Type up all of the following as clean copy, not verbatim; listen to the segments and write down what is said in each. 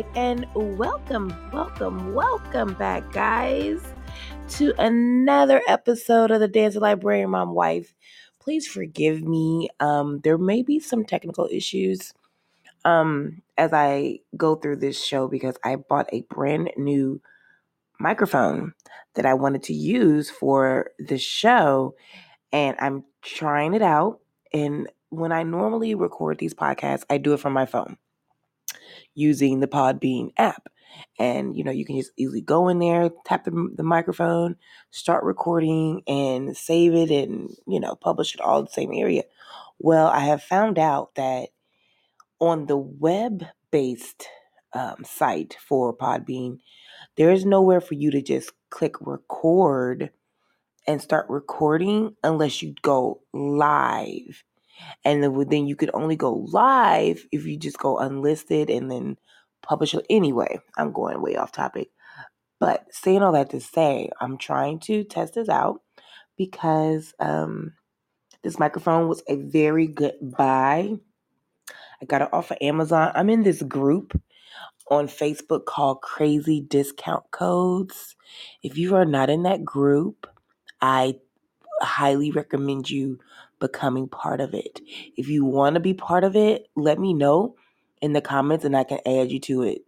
right, and welcome back, guys, to another episode of the Dancing Librarian Mom Wife. Please forgive me. There may be some technical issues as I go through this show because I bought a brand new microphone that I wanted to use for the show, and I'm trying it out. And when I normally record these podcasts, I do it from my phone using the Podbean app. And, you know, you can just easily go in there, tap the microphone, start recording, and save it and, you know, publish it all in the same area. Well, I have found out that on the web-based site for Podbean, there is nowhere for you to just click record and start recording unless you go live. And then you could only go live if you just go unlisted and then publish it anyway. I'm going way off topic. But saying all that to say, I'm trying to test this out because this microphone was a very good buy. I got it off of Amazon. I'm in this group on Facebook called Crazy Discount Codes. If you are not in that group, I highly recommend you becoming part of it. If you want to be part of it, let me know in the comments and I can add you to it.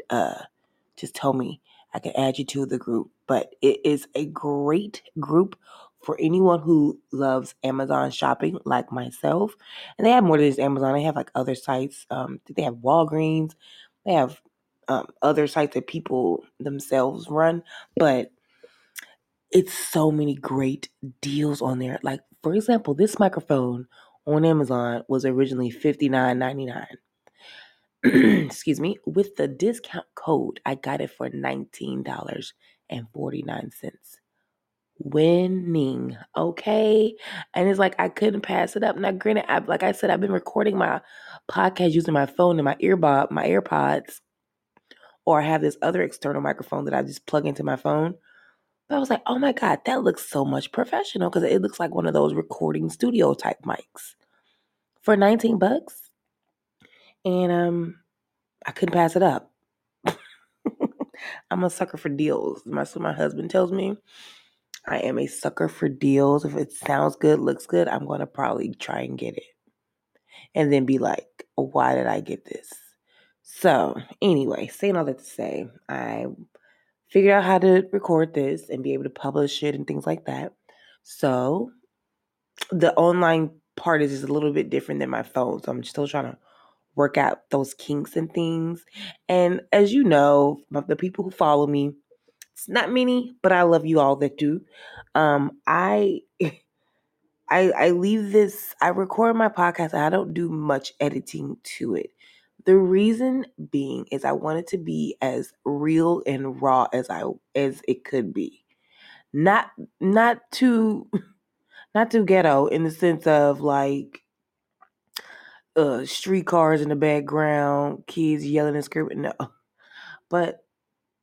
Just tell me. I can add you to the group. But it is a great group for anyone who loves Amazon shopping like myself. And they have more than just Amazon. They have like other sites. They have Walgreens. They have other sites that people themselves run. But it's so many great deals on there. Like, for example, this microphone on Amazon was originally $59.99. Excuse me. With the discount code, I got it for $19.49. Winning. Okay. And it's like I couldn't pass it up. Now, granted, like I said, I've been recording my podcast using my phone and my AirPods, or I have this other external microphone that I just plug into my phone. I was like, oh my God, that looks so much professional because it looks like one of those recording studio type mics for $19. And I couldn't pass it up. I'm a sucker for deals. That's what my husband tells me. I am a sucker for deals. If it sounds good, looks good, I'm going to probably try and get it and then be like, why did I get this? So anyway, saying all that to say, I figured out how to record this and be able to publish it and things like that. So the online part is just a little bit different than my phone. So I'm still trying to work out those kinks and things. And as you know, the people who follow me, it's not many, but I love you all that do. I leave this, I record my podcast. I don't do much editing to it. The reason being is I want it to be as real and raw as it could be. Not too ghetto in the sense of like streetcars in the background, kids yelling and screaming. No. But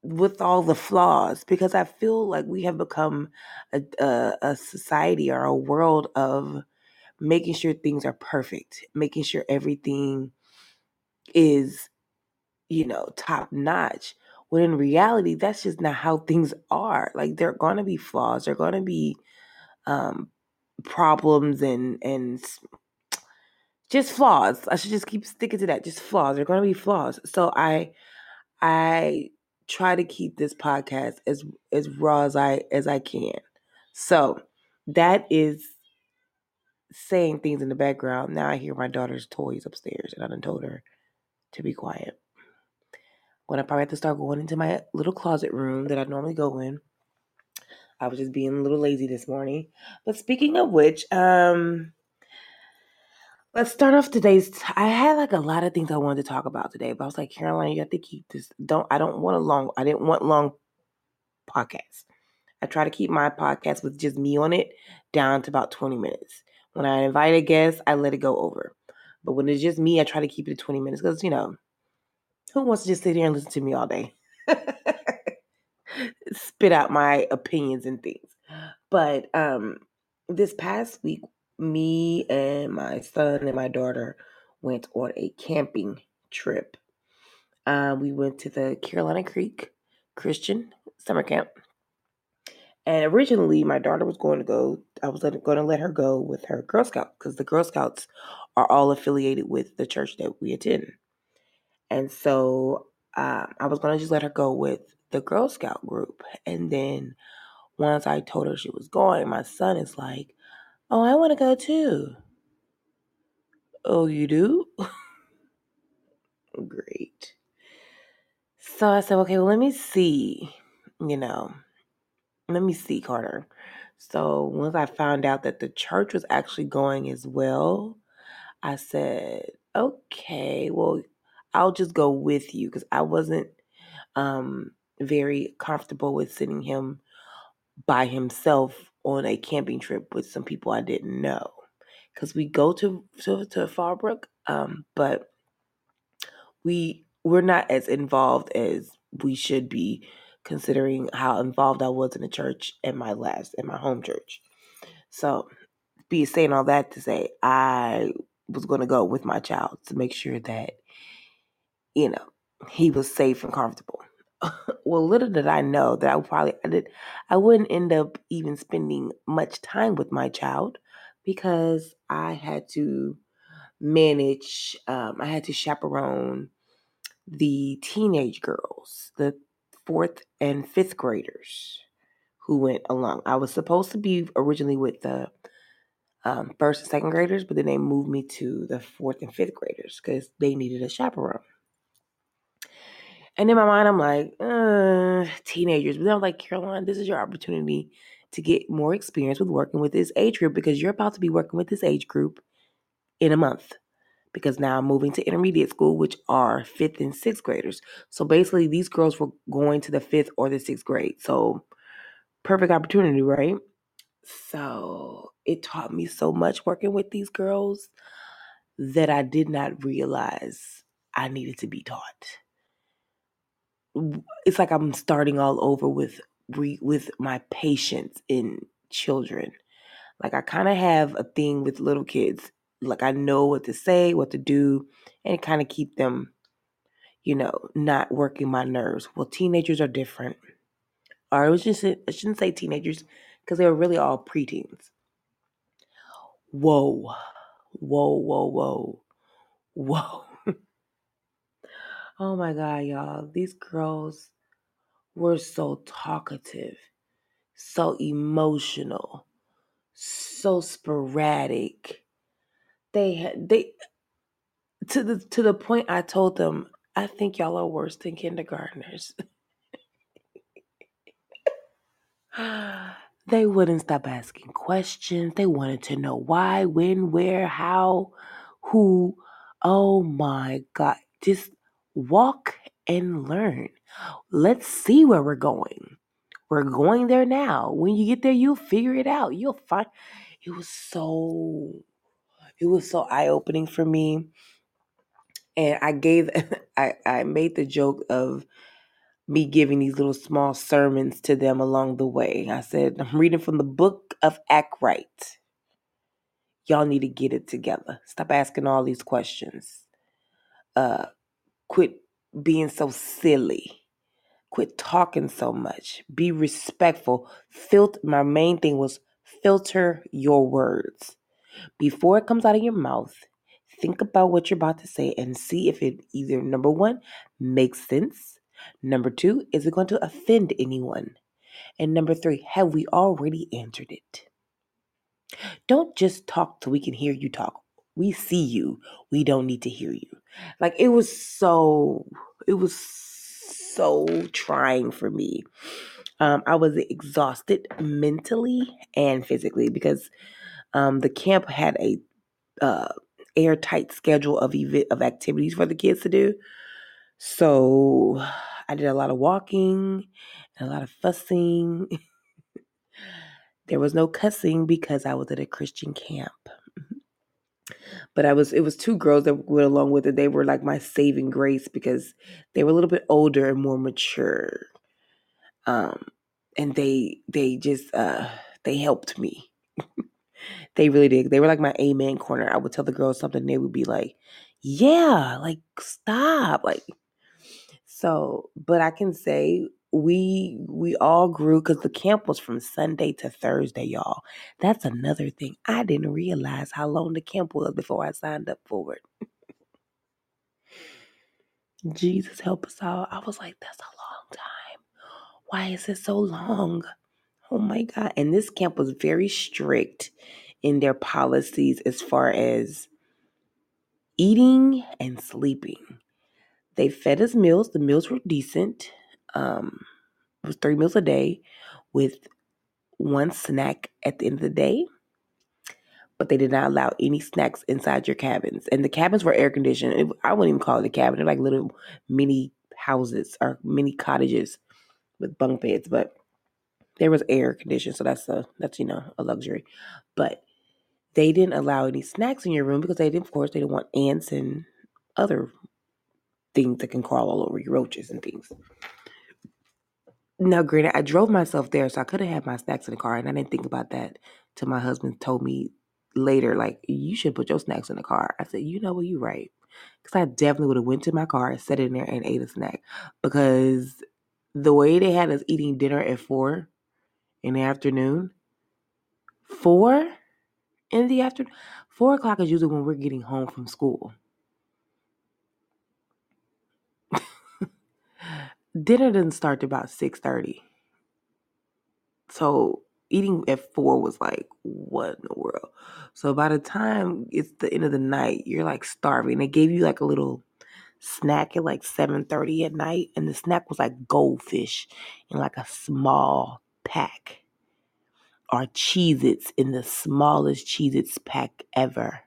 with all the flaws, because I feel like we have become a society or a world of making sure things are perfect, making sure everything is, you know, top notch, when in reality, that's just not how things are. Like, there are going to be flaws. There are going to be problems and just flaws. I should just keep sticking to that. Just flaws. There are going to be flaws. So I try to keep this podcast as raw as I can. So that is saying things in the background. Now I hear my daughter's toys upstairs and I done told her to be quiet. When I probably have to start going into my little closet room that I normally go in. I was just being a little lazy this morning. But speaking of which, let's start off today's. I had like a lot of things I wanted to talk about today, but I was like, Carolina, you have to keep this. I didn't want long podcasts. I try to keep my podcast with just me on it down to about 20 minutes. When I invite a guest, I let it go over. But when it's just me, I try to keep it to 20 minutes because, you know, who wants to just sit here and listen to me all day? Spit out my opinions and things. But this past week, me and my son and my daughter went on a camping trip. We went to the Carolina Creek Christian summer camp. And originally, my daughter was going to go. I was going to let her go with her Girl Scouts because the Girl Scouts are all affiliated with the church that we attend. And so I was going to just let her go with the Girl Scout group. And then once I told her she was going, my son is like, "Oh, I want to go too." "Oh, you do?" Great. So I said, "Okay, well, let me see, let me see, Carter." So once I found out that the church was actually going as well, I said, "Okay, well, I'll just go with you," because I wasn't very comfortable with sending him by himself on a camping trip with some people I didn't know. Because we go to Farbrook, but we're not as involved as we should be, considering how involved I was in the church in my home church. So, saying all that to say, I was going to go with my child to make sure that, he was safe and comfortable. Well, little did I know that I wouldn't end up even spending much time with my child, because I had to manage, I had to chaperone the teenage girls, the 4th and 5th graders who went along. I was supposed to be originally with the 1st and 2nd graders, but then they moved me to the 4th and 5th graders because they needed a chaperone. And in my mind, I'm like, teenagers. But then I'm like, Caroline, this is your opportunity to get more experience with working with this age group, because you're about to be working with this age group in a month. Because now I'm moving to intermediate school, which are 5th and 6th graders. So basically, these girls were going to the 5th or the 6th grade. So perfect opportunity, right? So it taught me so much working with these girls that I did not realize I needed to be taught. It's like I'm starting all over with my patience in children. Like, I kind of have a thing with little kids. Like, I know what to say, what to do, and kind of keep them, not working my nerves. Well, teenagers are different. Or I shouldn't say teenagers, because they were really all preteens. Whoa, whoa, whoa, whoa, whoa. Oh my God, y'all. These girls were so talkative, so emotional, so sporadic. They to the point I told them, "I think y'all are worse than kindergartners." They wouldn't stop asking questions. They wanted to know why, when, where, how, who. Oh my God. Just walk and learn. Let's see where we're going. We're going there now. When you get there, you'll figure it out. You'll find. It was so eye-opening for me. And I made the joke of me giving these little small sermons to them along the way. I said, "I'm reading from the book of Act Right. Y'all need to get it together. Stop asking all these questions. Quit being so silly. Quit talking so much. Be respectful." My main thing was filter your words. Before it comes out of your mouth, think about what you're about to say and see if it either, number one, makes sense. Number two, is it going to offend anyone? And number three, have we already answered it? Don't just talk till we can hear you talk. We see you. We don't need to hear you. Like, it was so trying for me. I was exhausted mentally and physically because the camp had a airtight schedule of activities for the kids to do. So I did a lot of walking and a lot of fussing. There was no cussing because I was at a Christian camp. But it was two girls that went along with it. They were like my saving grace because they were a little bit older and more mature. And they just they helped me. They really did. They were like my amen corner. I would tell the girls something. They would be like, "Yeah, like, stop." Like, So, but I can say we all grew, because the camp was from Sunday to Thursday, y'all. That's another thing. I didn't realize how long the camp was before I signed up for it. Jesus help us all. I was like, that's a long time. Why is it so long? Oh my God. And this camp was very strict in their policies as far as eating and sleeping. They fed us meals. The meals were decent. It was 3 meals a day with 1 snack at the end of the day. But they did not allow any snacks inside your cabins. And the cabins were air conditioned. I wouldn't even call it a cabin. They're like little mini houses or mini cottages with bunk beds. But there was air conditioning, so that's a luxury. But they didn't allow any snacks in your room because they didn't want ants and other things that can crawl all over you, roaches and things. Now, granted, I drove myself there, so I could have had my snacks in the car, and I didn't think about that till my husband told me later, like, you should put your snacks in the car. I said, you know what, you're right. Because I definitely would have went to my car, sat in there, and ate a snack. Because the way they had us eating dinner at 4 in the afternoon, 4 o'clock is usually when we're getting home from school. Dinner doesn't start to about 6:30. So eating at 4 was like, what in the world? So by the time it's the end of the night, you're like starving. They gave you like a little snack at like 7:30 at night, and the snack was like goldfish in like a small pack, or Cheez-Its in the smallest Cheez-Its pack ever.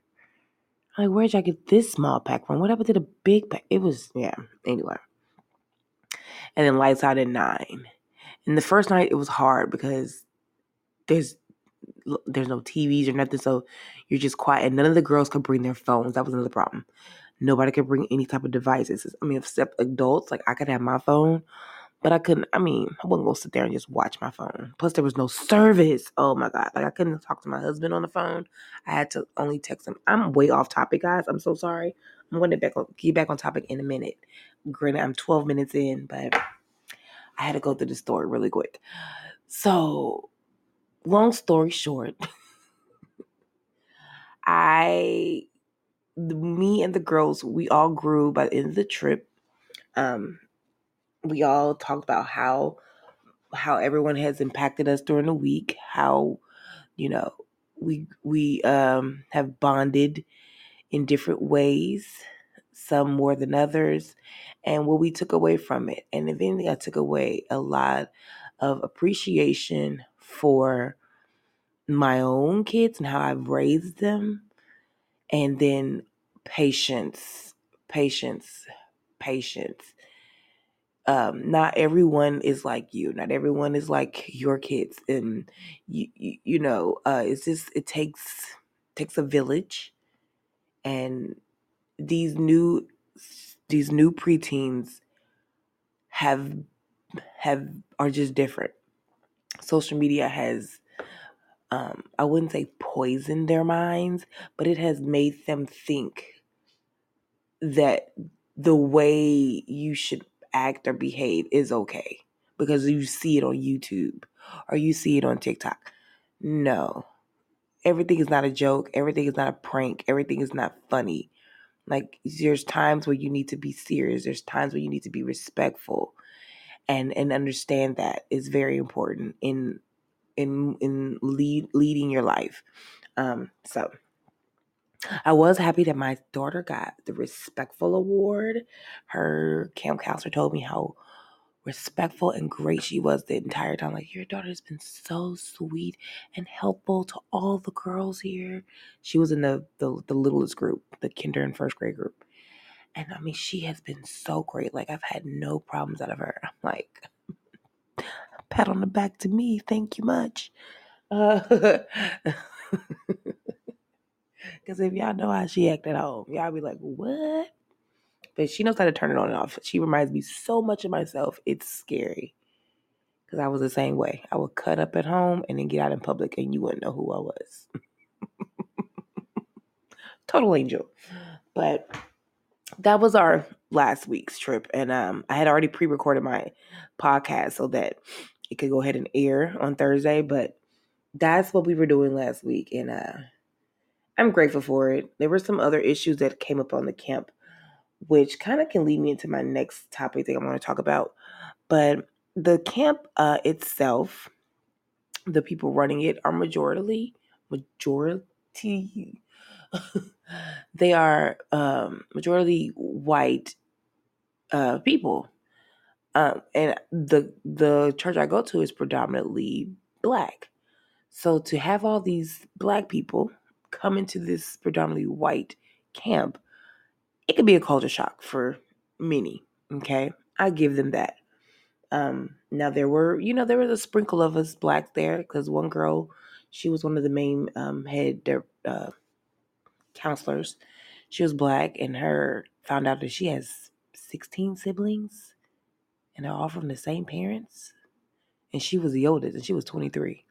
Like, where'd y'all get this small pack from? What happened to the big pack? It was, yeah, anyway. And then lights out at 9. And the first night it was hard because there's no TVs or nothing, so you're just quiet. And none of the girls could bring their phones. That was another problem. Nobody could bring any type of devices. I mean, except adults. Like, I could have my phone, but I wouldn't go sit there and just watch my phone. Plus, there was no service. Oh, my God. Like, I couldn't talk to my husband on the phone. I had to only text him. I'm way off topic, guys. I'm so sorry. I'm going to get back on topic in a minute. Granted, I'm 12 minutes in, but I had to go through the story really quick. So, long story short, me and the girls, we all grew by the end of the trip. We all talked about how everyone has impacted us during the week, how, you know, we have bonded in different ways, some more than others, and what we took away from it. And if anything, I took away a lot of appreciation for my own kids and how I've raised them. And then patience. Not everyone is like you. Not everyone is like your kids. And, it takes a village. And these new preteens are just different. Social media has, I wouldn't say poisoned their minds, but it has made them think that the way you should act or behave is okay because you see it on YouTube or you see it on TikTok. No, everything is not a joke. Everything is not a prank. Everything is not funny. Like, there's times where you need to be serious. There's times where you need to be respectful and understand that is very important in leading your life. So I was happy that my daughter got the respectful award. Her camp counselor told me how respectful and great she was the entire time. Like, your daughter's been so sweet and helpful to all the girls here. She was in the littlest group, the kinder and first grade group. And I mean, she has been so great. Like, I've had no problems out of her. I'm like, pat on the back to me. Thank you much. Because if y'all know how she act at home, y'all be like, what? But she knows how to turn it on and off. She reminds me so much of myself. It's scary. Because I was the same way. I would cut up at home and then get out in public and you wouldn't know who I was. Total angel. But that was our last week's trip. And I had already pre-recorded my podcast so that it could go ahead and air on Thursday. But that's what we were doing last week. And I'm grateful for it. There were some other issues that came up on the camp, which kind of can lead me into my next topic that I want to talk about. But the camp itself, the people running it are majority. They are majority white people. And the church I go to is predominantly black. So to have all these black people come into this predominantly white camp, it could be a culture shock for many. Okay. I give them that. Now there was a sprinkle of us black there because one girl, she was one of the main head counselors. She was black and found out that she has 16 siblings and they're all from the same parents. And she was the oldest and she was 23.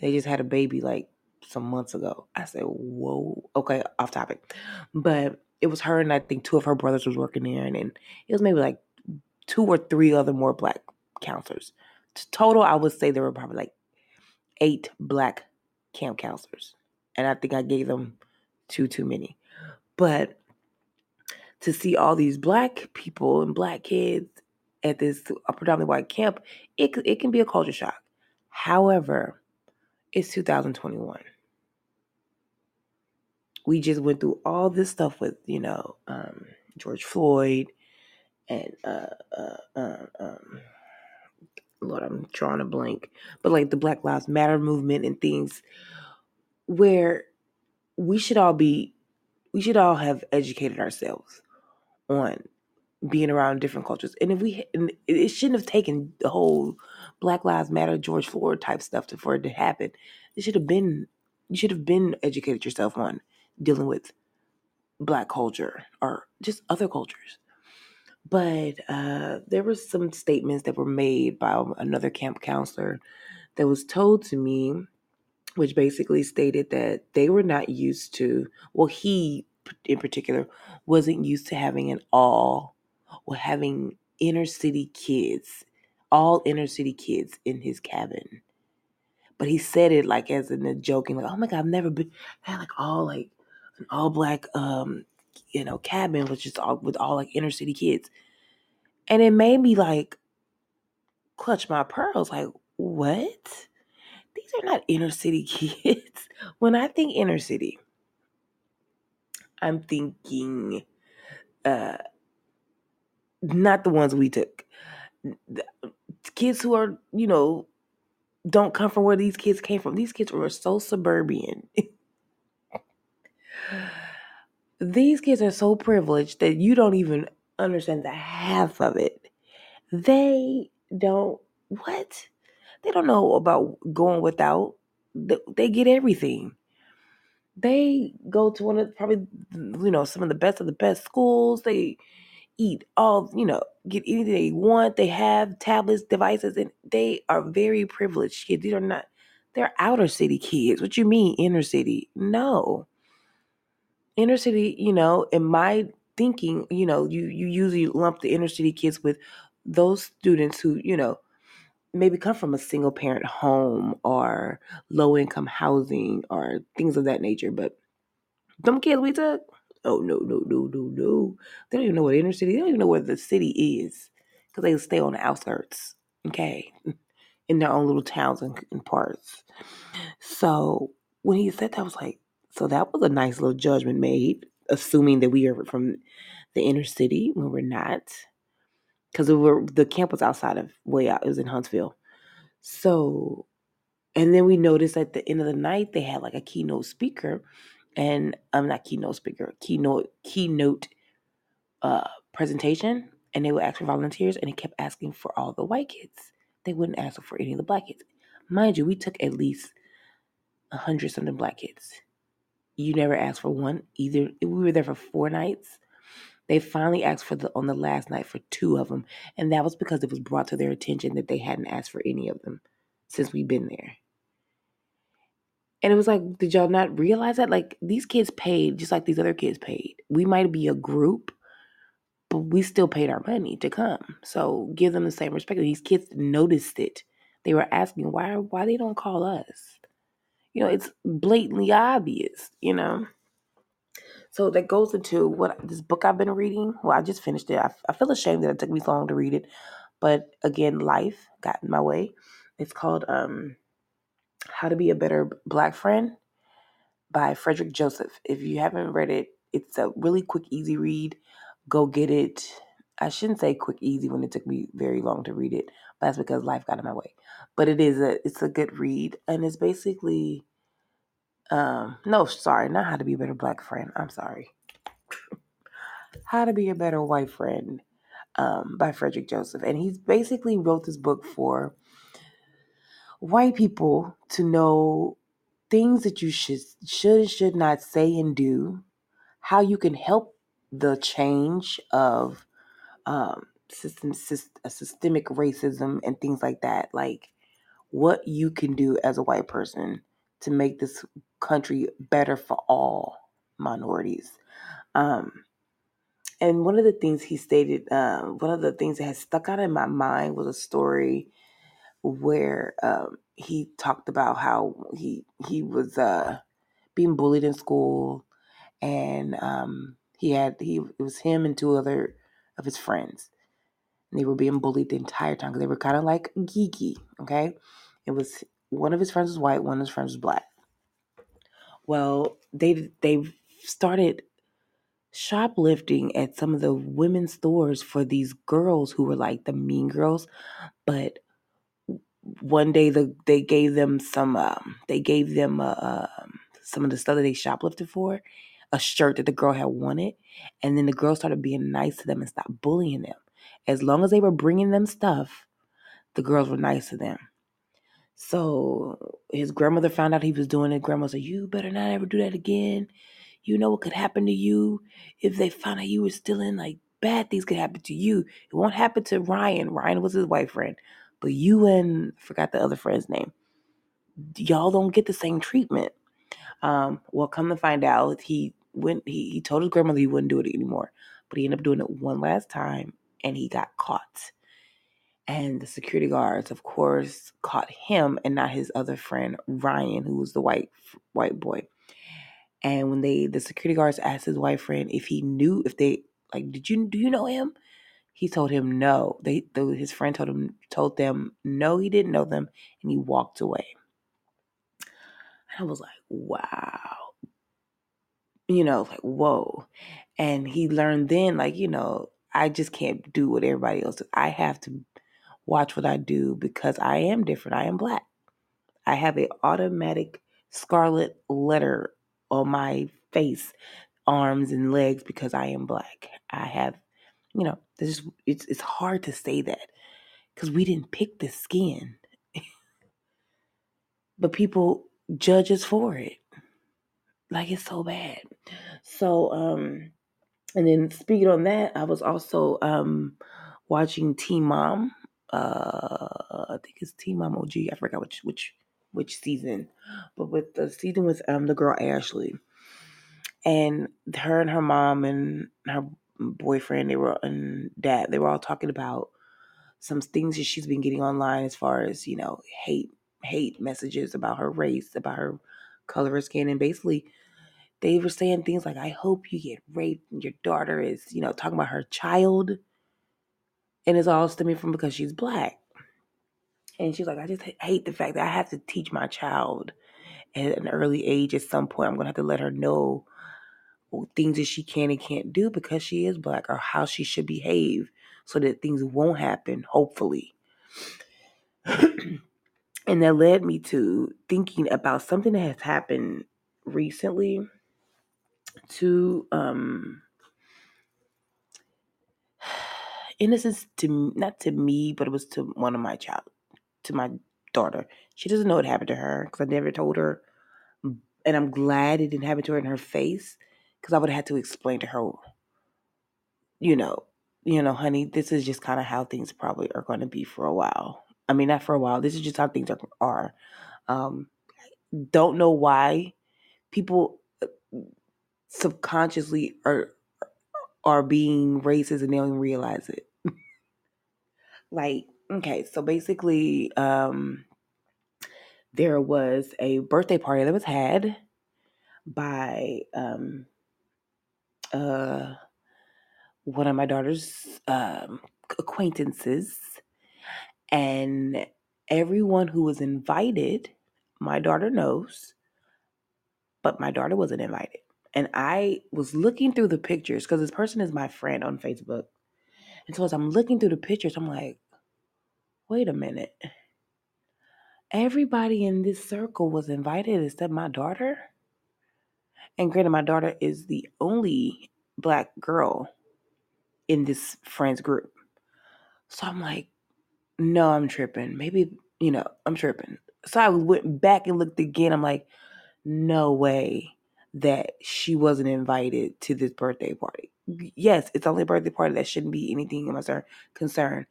They just had a baby like some months ago. I said, whoa, okay, off topic. But it was her and I think two of her brothers was working there and it was maybe like two or three other more black counselors. Total, I would say there were probably like 8 black camp counselors. And I think I gave them too many. But to see all these black people and black kids at this predominantly white camp, it can be a culture shock. However, it's 2021. We just went through all this stuff with, George Floyd and, Lord, I'm drawing a blank, but like the Black Lives Matter movement and things where we should all have educated ourselves on being around different cultures. And it shouldn't have taken the whole Black Lives Matter, George Floyd type stuff for it to happen. You should have been educated yourself on dealing with black culture or just other cultures. But there were some statements that were made by another camp counselor that was told to me, which basically stated that they were not used to, well, he in particular wasn't used to having all inner city kids in his cabin. But he said it like as in a joking, like, oh my God, I've never had like an all black, cabin, which is all with all like inner city kids. And it made me like clutch my pearls. Like, what? These are not inner city kids. When I think inner city, I'm thinking not the ones we took. The kids who are, don't come from where these kids came from. These kids were so suburban. These kids are so privileged that you don't even understand the half of it. They don't know about going without. They get everything. They go to one of probably, some of the best schools. They eat all, get anything they want. They have tablets, devices, and they are very privileged kids. They're outer city kids. What you mean inner city? No. Inner city, in my thinking, you usually lump the inner city kids with those students who, maybe come from a single parent home or low income housing or things of that nature. But them kids we took, oh, no. They don't even know what inner city, they don't even know where the city is because they stay on the outskirts, okay, in their own little towns and parts. So when he said that, I was like, so that was a nice little judgment made, assuming that we are from the inner city when we're not. Because the camp was way out. It was in Huntsville. So, and then we noticed at the end of the night, they had like a keynote speaker. And I'm not keynote speaker, keynote presentation. And they would ask for volunteers. And they kept asking for all the white kids. They wouldn't ask for any of the black kids. Mind you, we took at least 100-something black kids. You never asked for one either. We were there for 4 nights. They finally asked on the last night for 2 of them. And that was because it was brought to their attention that they hadn't asked for any of them since we've been there. And it was like, did y'all not realize that? Like, these kids paid just like these other kids paid. We might be a group, but we still paid our money to come. So give them the same respect. These kids noticed it. They were asking why they don't call us. You know, it's blatantly obvious, you know. So that goes into what this book I've been reading. Well, I just finished it. I feel ashamed that it took me so long to read it. But again, life got in my way. It's called How to Be a Better Black Friend by Frederick Joseph. If you haven't read it, it's a really quick, easy read. Go get it. I shouldn't say quick, easy when it took me very long to read it. But that's because life got in my way. But it's a good read. And it's basically... not How to Be a Better Black Friend. I'm sorry. How to Be a Better White Friend by Frederick Joseph. And he's basically wrote this book for white people to know things that you should not say and do, how you can help the change of systemic racism and things like that. Like what you can do as a white person to make this country better for all minorities. And one of the things he stated, one of the things that has stuck out in my mind was a story where he talked about how he was being bullied in school, and it was him and two other of his friends, and they were being bullied the entire time because they were kind of like geeky, okay? It was one of his friends was white, one of his friends was black. Well, they started shoplifting at some of the women's stores for these girls who were like the mean girls. But one day they gave them some of the stuff that they shoplifted for, a shirt that the girl had wanted, and then the girl started being nice to them and stopped bullying them. As long as they were bringing them stuff, the girls were nice to them. So his grandmother found out he was doing it. Grandma said, "You better not ever do that again. You know what could happen to you if they found out you were stealing. Like, bad things could happen to you. It won't happen to Ryan. Ryan was his white friend. But you and, I forgot the other friend's name, y'all don't get the same treatment." Well, come to find out, he told his grandmother he wouldn't do it anymore. But he ended up doing it one last time, and he got caught. And the security guards, of course, caught him and not his other friend, Ryan, who was the white boy. And when the security guards asked his white friend if he knew, if they, like, do you know him? He told him no. His friend told them no, he didn't know them, and he walked away. And I was like, wow. You know, like, whoa. And he learned then, like, you know, I just can't do what everybody else does. I have to watch what I do because I am different. I am black. I have an automatic scarlet letter on my face, arms, and legs because I am black. I have, you know, it's hard to say that because we didn't pick the skin. But people judge us for it. Like, it's so bad. So, and then speaking on that, I was also watching Teen Mom. I think it's Teen Mom OG. I forgot which season, but with the season with the girl Ashley, and her mom and her boyfriend, they were all talking about some things that she's been getting online as far as, you know, hate messages about her race, about her color of skin, and basically they were saying things like, "I hope you get raped," and your daughter is, you know, talking about her child. And it's all stemming from because she's black. And she's like, "I just hate the fact that I have to teach my child at an early age at some point. I'm going to have to let her know things that she can and can't do because she is black, or how she should behave so that things won't happen, hopefully." And that led me to thinking about something that has happened recently to... And this is not to me, but it was to one of my child, to my daughter. She doesn't know what happened to her because I never told her. And I'm glad it didn't happen to her in her face, because I would have had to explain to her, you know, honey, this is just kind of how things probably are going to be for a while. I mean, not for a while. This is just how things are. don't know why people subconsciously are being racist and they don't even realize it. Like, okay, so basically, there was a birthday party that was had by one of my daughter's acquaintances, and everyone who was invited, my daughter knows, but my daughter wasn't invited. And I was looking through the pictures because this person is my friend on Facebook. And so as I'm looking through the pictures, I'm like, wait a minute. Everybody in this circle was invited except my daughter. And granted, my daughter is the only black girl in this friend's group. So I'm like, no, I'm tripping. Maybe, you know, I'm tripping. So I went back and looked again. I'm like, no way that she wasn't invited to this birthday party. Yes, it's only a birthday party. That shouldn't be anything in my concern.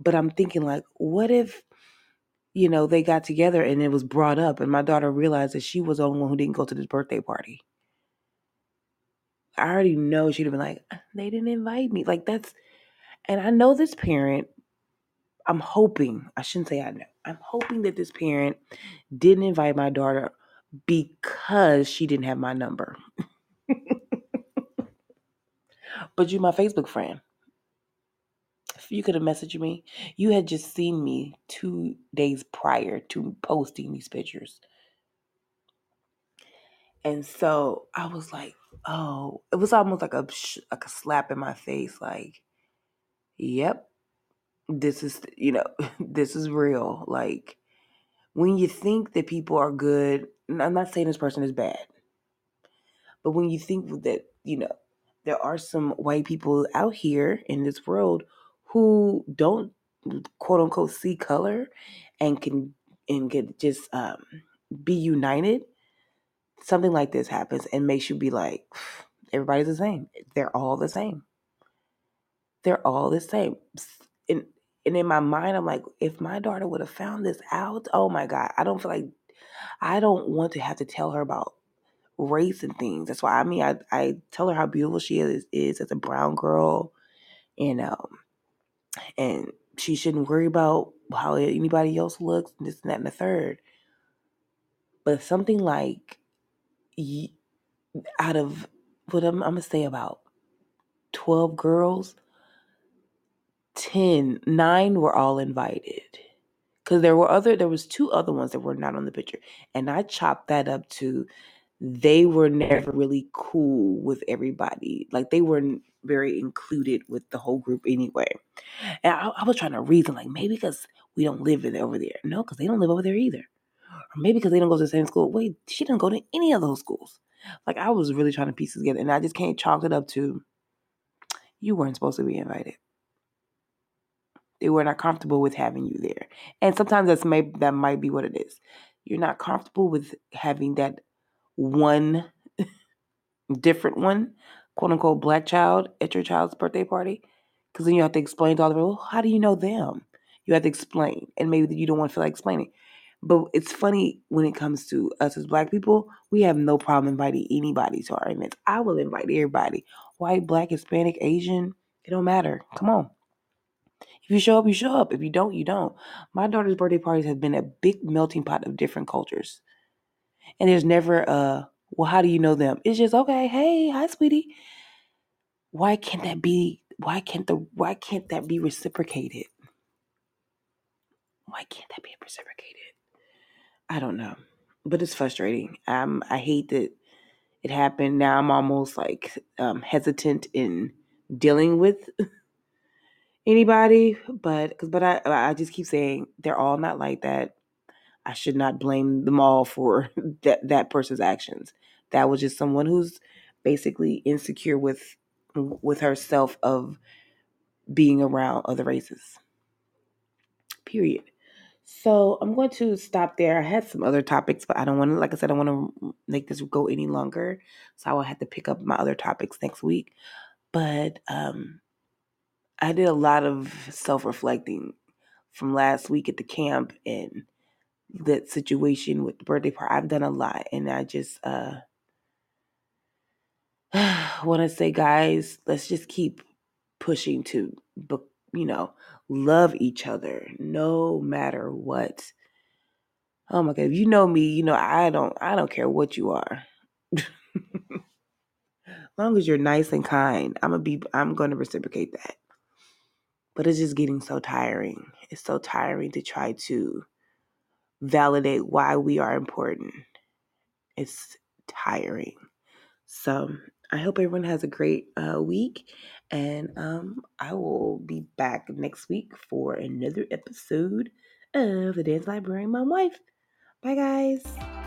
But I'm thinking, like, what if, you know, they got together and it was brought up and my daughter realized that she was the only one who didn't go to this birthday party? I already know she'd have been like, they didn't invite me. Like, that's, and I know this parent, I'm hoping, I shouldn't say I know, I'm hoping that this parent didn't invite my daughter because she didn't have my number. But you my Facebook friend. You could have messaged me. You had just seen me 2 days prior to posting these pictures. And so I was like, oh, it was almost like a slap in my face. Like, yep, this is, you know, this is real. Like, when you think that people are good, I'm not saying this person is bad, but when you think that, you know, there are some white people out here in this world who don't, quote unquote, see color and can just be united, something like this happens and makes you be like, everybody's the same. They're all the same. They're all the same. And in my mind, I'm like, if my daughter would have found this out, oh my God, I don't feel like, I don't want to have to tell her about race and things. That's why, I mean, I tell her how beautiful she is as a brown girl, you know, and she shouldn't worry about how anybody else looks, and this and that and the third. But something like, out of what I'm going to say about 12 girls, 9 were all invited. Because there was 2 other ones that were not on the picture. And I chopped that up to, they were never really cool with everybody. Like, they weren't very included with the whole group anyway. And I was trying to reason, like, maybe because we don't live over there. No, because they don't live over there either. Or maybe because they don't go to the same school. Wait, she didn't go to any of those schools. Like, I was really trying to piece it together. And I just can't chalk it up to, you weren't supposed to be invited. They were not comfortable with having you there. And sometimes that might be what it is. You're not comfortable with having that one different one, quote unquote, black child at your child's birthday party. Because then you have to explain to all the people, well, how do you know them? You have to explain. And maybe you don't want to feel like explaining. But it's funny when it comes to us as black people, we have no problem inviting anybody to our events. I will invite everybody. White, black, Hispanic, Asian, it don't matter. Come on. If you show up, you show up. If you don't, you don't. My daughter's birthday parties have been a big melting pot of different cultures. And there's never well, how do you know them? It's just, okay, hey, hi, sweetie. Why can't that be reciprocated? Why can't that be reciprocated? I don't know. But it's frustrating. I hate that it happened. Now I'm almost like hesitant in dealing with anybody, but I just keep saying they're all not like that. I should not blame them all for that person's actions. That was just someone who's basically insecure with herself of being around other races. Period. So I'm going to stop there. I had some other topics, but I don't want to, like I said, I don't want to make this go any longer. So I will have to pick up my other topics next week. But I did a lot of self-reflecting from last week at the camp and that situation with the birthday party. I've done a lot, and I just want to say, guys, let's just keep pushing to, you know, love each other no matter what. Oh my God, if you know me, you know I don't care what you are. As long as you're nice and kind, I'm gonna reciprocate that. But it's just getting so tiring. It's so tiring to try to validate why we are important. It's tiring. So I hope everyone has a great week. And I will be back next week for another episode of The Dance Library Mom Wife. Bye, guys.